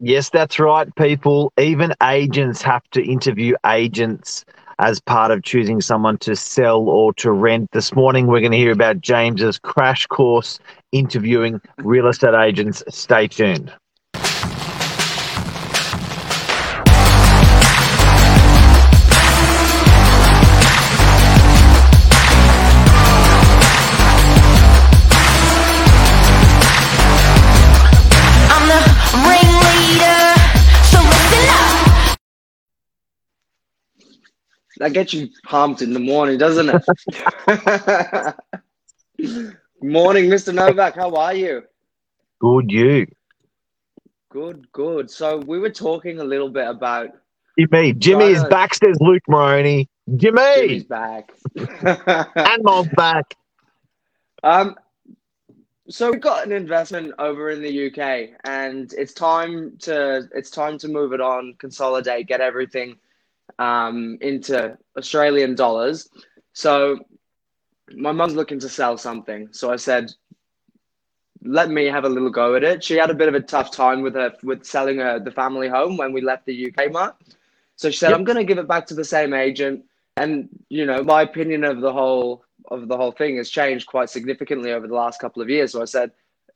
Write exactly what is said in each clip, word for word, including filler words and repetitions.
Yes, that's right, people. Even agents have to interview agents as part of choosing someone to sell or to rent. This morning, we're going to hear about James's crash course interviewing real estate agents. Stay tuned. That gets you pumped in the morning, doesn't it? Morning, Mister Novak. How are you? Good, you? Good, good. So we were talking a little bit about... Jimmy. Jimmy is back, says Luke Moroney. Jimmy! Jimmy's back. And Mom's back. Um, so we've got an investment over in the U K, and it's time to it's time to move it on, consolidate, get everything... um into Australian dollars. So my mum's looking to sell something, so I said, let me have a little go at it. She had a bit of a tough time with her with selling her the family home when we left the U K, Mark. So she said, yep. I'm gonna give it back to the same agent, and you know, my opinion of the whole of the whole thing has changed quite significantly over the last couple of years. So I said,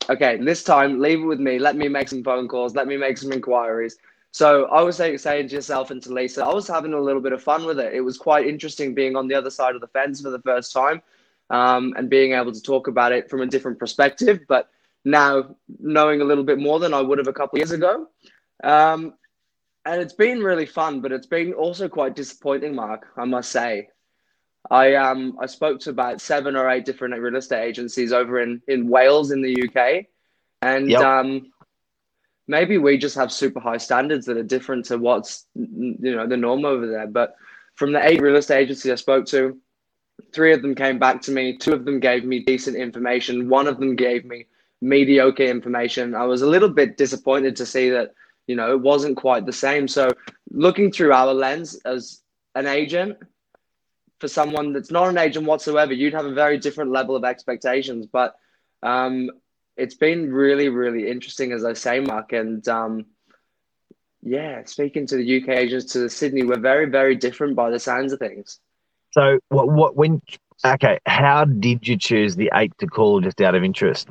okay, this time leave it with me, let me make some phone calls, let me make some inquiries. So I was saying, saying to yourself and to Lisa, I was having a little bit of fun with it. It was quite interesting being on the other side of the fence for the first time, um, and being able to talk about it from a different perspective. But now knowing a little bit more than I would have a couple of years ago. Um, and it's been really fun, but it's been also quite disappointing, Mark, I must say. I um I spoke to about seven or eight different real estate agencies over in, in Wales in the U K. And... Yep. Um, maybe we just have super high standards that are different to what's, you know, the norm over there. But from the eight real estate agencies I spoke to, three of them came back to me. Two of them gave me decent information. One of them gave me mediocre information. I was a little bit disappointed to see that, you know, it wasn't quite the same. So looking through our lens as an agent, for someone that's not an agent whatsoever, you'd have a very different level of expectations. But, um, it's been really, really interesting, as I say, Mark. And um, yeah, speaking to the U K agents, to Sydney, we're very, very different by the sounds of things. So what, what, when, okay, how did you choose the eight to call just out of interest?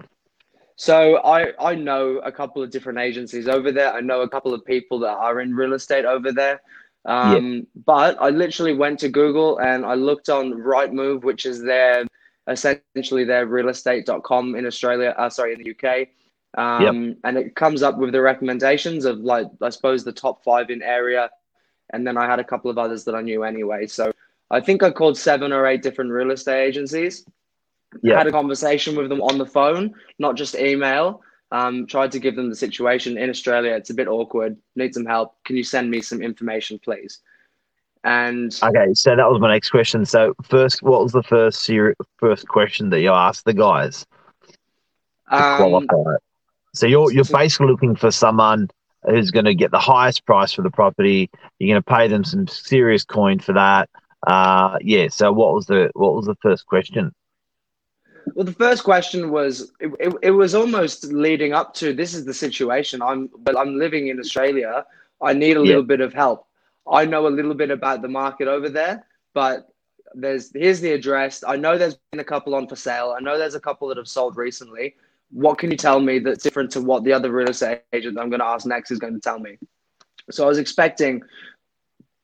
So I, I know a couple of different agencies over there. I know a couple of people that are in real estate over there. Um, yeah. But I literally went to Google and I looked on Rightmove, which is their... essentially they're real estate dot com in Australia, uh, sorry, in the U K. Um, yep. And it comes up with the recommendations of, like, I suppose the top five in area. And then I had a couple of others that I knew anyway. So I think I called seven or eight different real estate agencies. Yep. Had a conversation with them on the phone, not just email. Um, tried to give them the situation in Australia. It's a bit awkward. Need some help. Can you send me some information, please? And okay, so that was my next question. So first, what was the first seri- first question that you asked the guys to um, qualify it? So you're you're basically looking for someone who's going to get the highest price for the property. You're going to pay them some serious coin for that. Uh, yeah. So what was the what was the first question? Well, the first question was it, it, it was almost leading up to, this is the situation. I'm but I'm living in Australia. I need a little yep. bit of help. I know a little bit about the market over there, but there's here's the address. I know there's been a couple on for sale. I know there's a couple that have sold recently. What can you tell me that's different to what the other real estate agent I'm going to ask next is going to tell me? So I was expecting,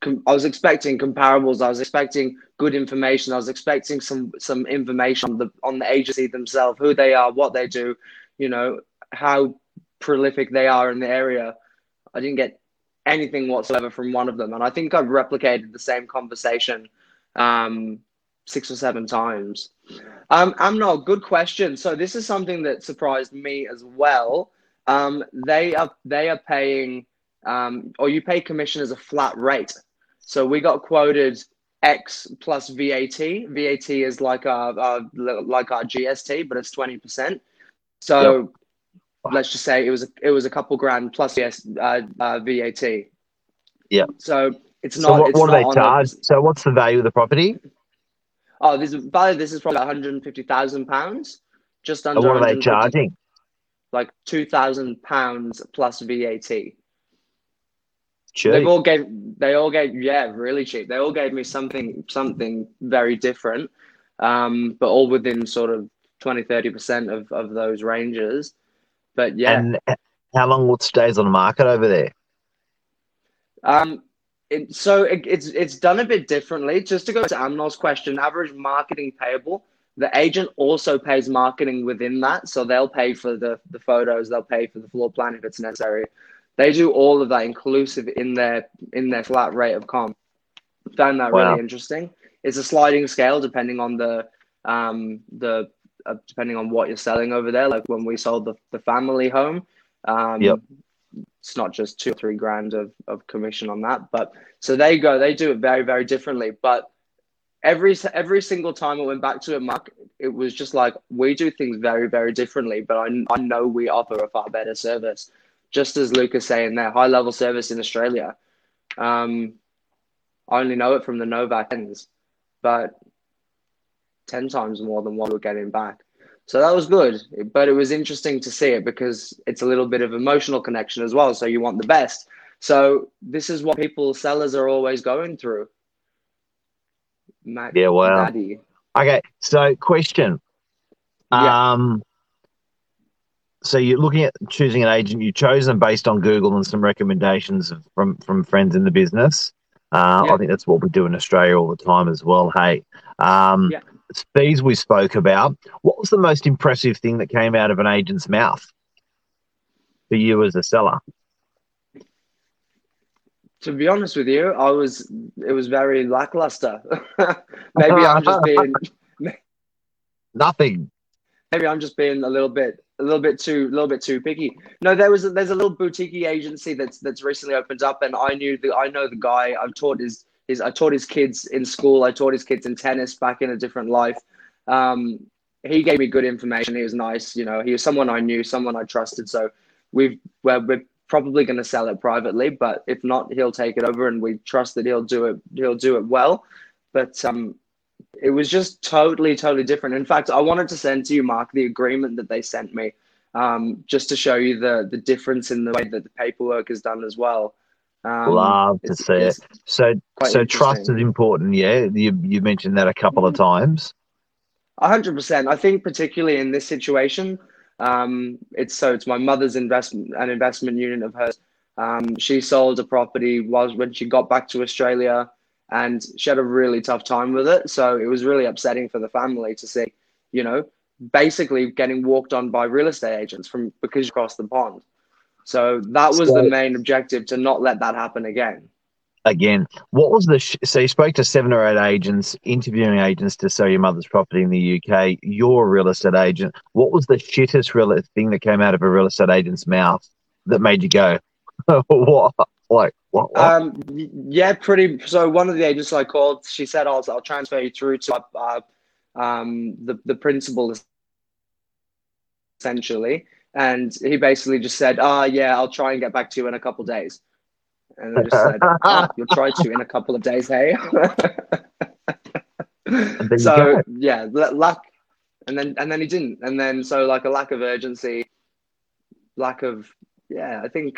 I was expecting comparables. I was expecting good information. I was expecting some some information on the on the agency themselves, who they are, what they do, you know, how prolific they are in the area. I didn't get anything whatsoever from one of them. And I think I've replicated the same conversation um, six or seven times. Um, Amnol, good question. So this is something that surprised me as well. Um, they are they are paying, um, or you pay commission as a flat rate. So we got quoted X plus V A T. V A T is like our, our like our G S T, but it's twenty percent. So yep. Let's just say it was a, it was a couple grand plus yes uh, uh, V A T. Yeah. So it's not. So what, it's what not do they charge? A, so what's the value of the property? Oh, this value. This is probably one hundred and fifty thousand pounds. Just under. So what are they charging? Like two thousand pounds plus V A T. Cheap. They've all gave, they all gave, yeah, really cheap. They all gave me something, something very different, um, but all within sort of twenty, thirty percent of, of those ranges. But yeah. And how long will it stays on the market over there? Um, it, so it, it's it's done a bit differently. Just to go to Amnol's question, average marketing payable, the agent also pays marketing within that. So they'll pay for the, the photos, they'll pay for the floor plan if it's necessary. They do all of that inclusive in their in their flat rate of comp. Found that wow. really interesting. It's a sliding scale depending on the um the uh, depending on what you're selling over there. Like when we sold the, the family home, um yep. it's not just two or three grand of, of commission on that. But so there you go. They do it very, very differently. But every every single time I went back to it, Mark, it was just like, we do things very, very differently. But I I know we offer a far better service. Just as Luke is saying there, high-level service in Australia. Um, I only know it from the Novak ends, but ten times more than what we're getting back. So that was good, but it was interesting to see it because it's a little bit of emotional connection as well, so you want the best. So this is what people, sellers, are always going through. Matt, yeah, wow. Maddie. Okay, so question. Yeah. Um, So you're looking at choosing an agent. You chose them based on Google and some recommendations from, from friends in the business. Uh, yeah. I think that's what we do in Australia all the time as well. Hey, um, yeah. fees we spoke about. What was the most impressive thing that came out of an agent's mouth for you as a seller? To be honest with you, I was it was very lackluster. Maybe I'm just being nothing. Maybe I'm just being a little bit. A little bit too, a little bit too picky. No, there was a, there's a little boutique agency that's that's recently opened up, and I knew the I know the guy. I've taught his his I taught his kids in school. I taught his kids in tennis back in a different life. Um, he gave me good information. He was nice, you know. He was someone I knew, someone I trusted. So we've we're, we're probably going to sell it privately, but if not, he'll take it over, and we trust that he'll do it. He'll do it well. But um. It was just totally, totally different. In fact, I wanted to send to you, Mark, the agreement that they sent me, um, just to show you the the difference in the way that the paperwork is done as well. Um, Love to see it. So, so trust is important. Yeah, you you mentioned that a couple of times. A hundred percent. I think particularly in this situation, um, it's so it's my mother's investment, an investment unit of hers. Um, she sold a property while when she got back to Australia. And she had a really tough time with it. So it was really upsetting for the family to see, you know, basically getting walked on by real estate agents from because you crossed the pond. So that was so, the main objective, to not let that happen again. Again, what was the, sh- so you spoke to seven or eight agents, interviewing agents to sell your mother's property in the U K. You're a real estate agent. What was the shittest real thing that came out of a real estate agent's mouth that made you go, what? Like, what, what? Um, yeah, pretty. So one of the agents I called, she said, I'll, I'll transfer you through to uh, um, the, the principal, essentially. And he basically just said, oh, yeah, I'll try and get back to you in a couple of days. And I just said, oh, you'll try to in a couple of days, hey? So, yeah, luck. And then, and then he didn't. And then, so like a lack of urgency, lack of, yeah, I think...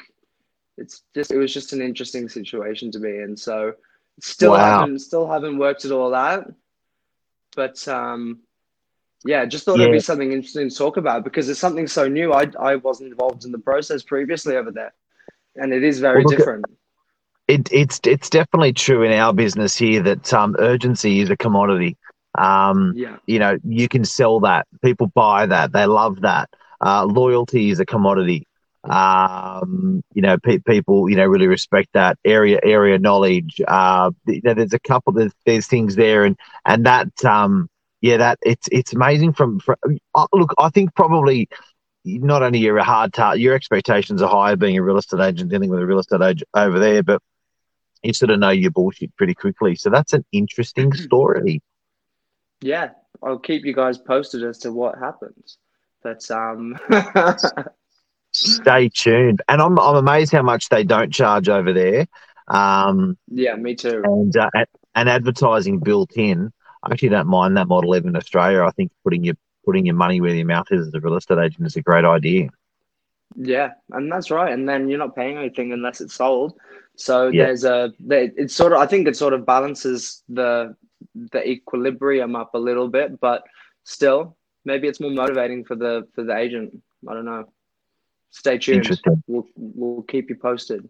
It's just it was just an interesting situation to be in. So still wow. haven't still haven't worked at all that. But um, yeah, just thought yeah. it'd be something interesting to talk about because it's something so new. I I wasn't involved in the process previously over there. And it is very well, look, different. It it's it's definitely true in our business here that um, urgency is a commodity. Um yeah. you know, you can sell that. People buy that, they love that. Uh, loyalty is a commodity. Um, you know, pe- people, you know, really respect that area, area knowledge. Uh, you know, there's a couple, there's, there's things there and, and that, um, yeah, that it's, it's amazing from, from uh, look, I think probably not only you're a hard target, your expectations are higher being a real estate agent, dealing with a real estate agent over there, but you sort of know your bullshit pretty quickly. So that's an interesting story. Yeah. I'll keep you guys posted as to what happens. But, um, stay tuned. And I'm I'm amazed how much they don't charge over there. Um, yeah, me too. And, uh, and advertising built in. I actually don't mind that model even in Australia. I think putting your putting your money where your mouth is as a real estate agent is a great idea. Yeah, and that's right. And then you're not paying anything unless it's sold. So yeah. there's a, it's sort of, I think it sort of balances the the equilibrium up a little bit, but still, maybe it's more motivating for the for the agent. I don't know. Stay tuned. Interesting. We'll we'll keep you posted.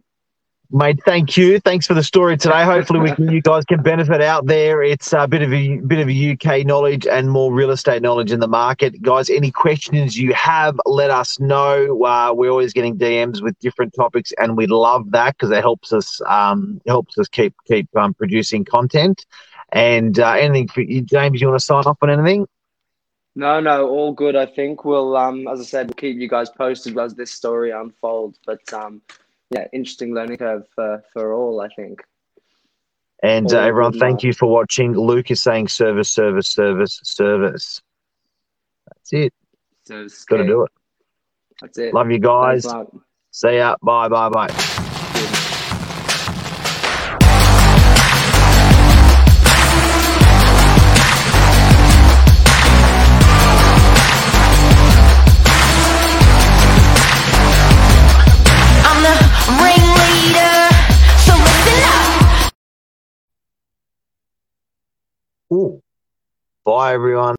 Mate, thank you. Thanks for the story today. Hopefully, we can, you guys can benefit out there. It's a bit of a bit of a U K knowledge and more real estate knowledge in the market, guys. Any questions you have, let us know. Uh, we're always getting D Ms with different topics, and we love that because it helps us um, helps us keep keep um, producing content. And uh, anything for you, James? You want to sign off on anything? No, no, all good. I think we'll, um, as I said, we'll keep you guys posted as this story unfolds. But um, yeah, interesting learning curve for, for all, I think. And uh, everyone, thank you for watching. Luke is saying service, service, service, service. That's it. Service. Got to do it. That's it. Love you guys. See ya. Bye, bye, bye. Ooh. Bye, everyone.